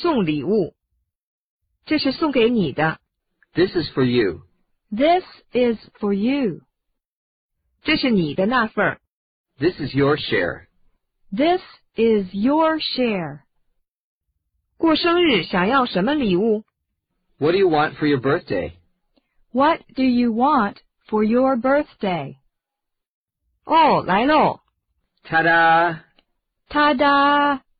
送礼物。这是送给你的。This is for you. This is for you. 这是你的那份。This is your share. This is your share. 过生日想要什么礼物？ What do you want for your birthday? What do you want for your birthday? 哦，来喽！Ta-da! Ta-da!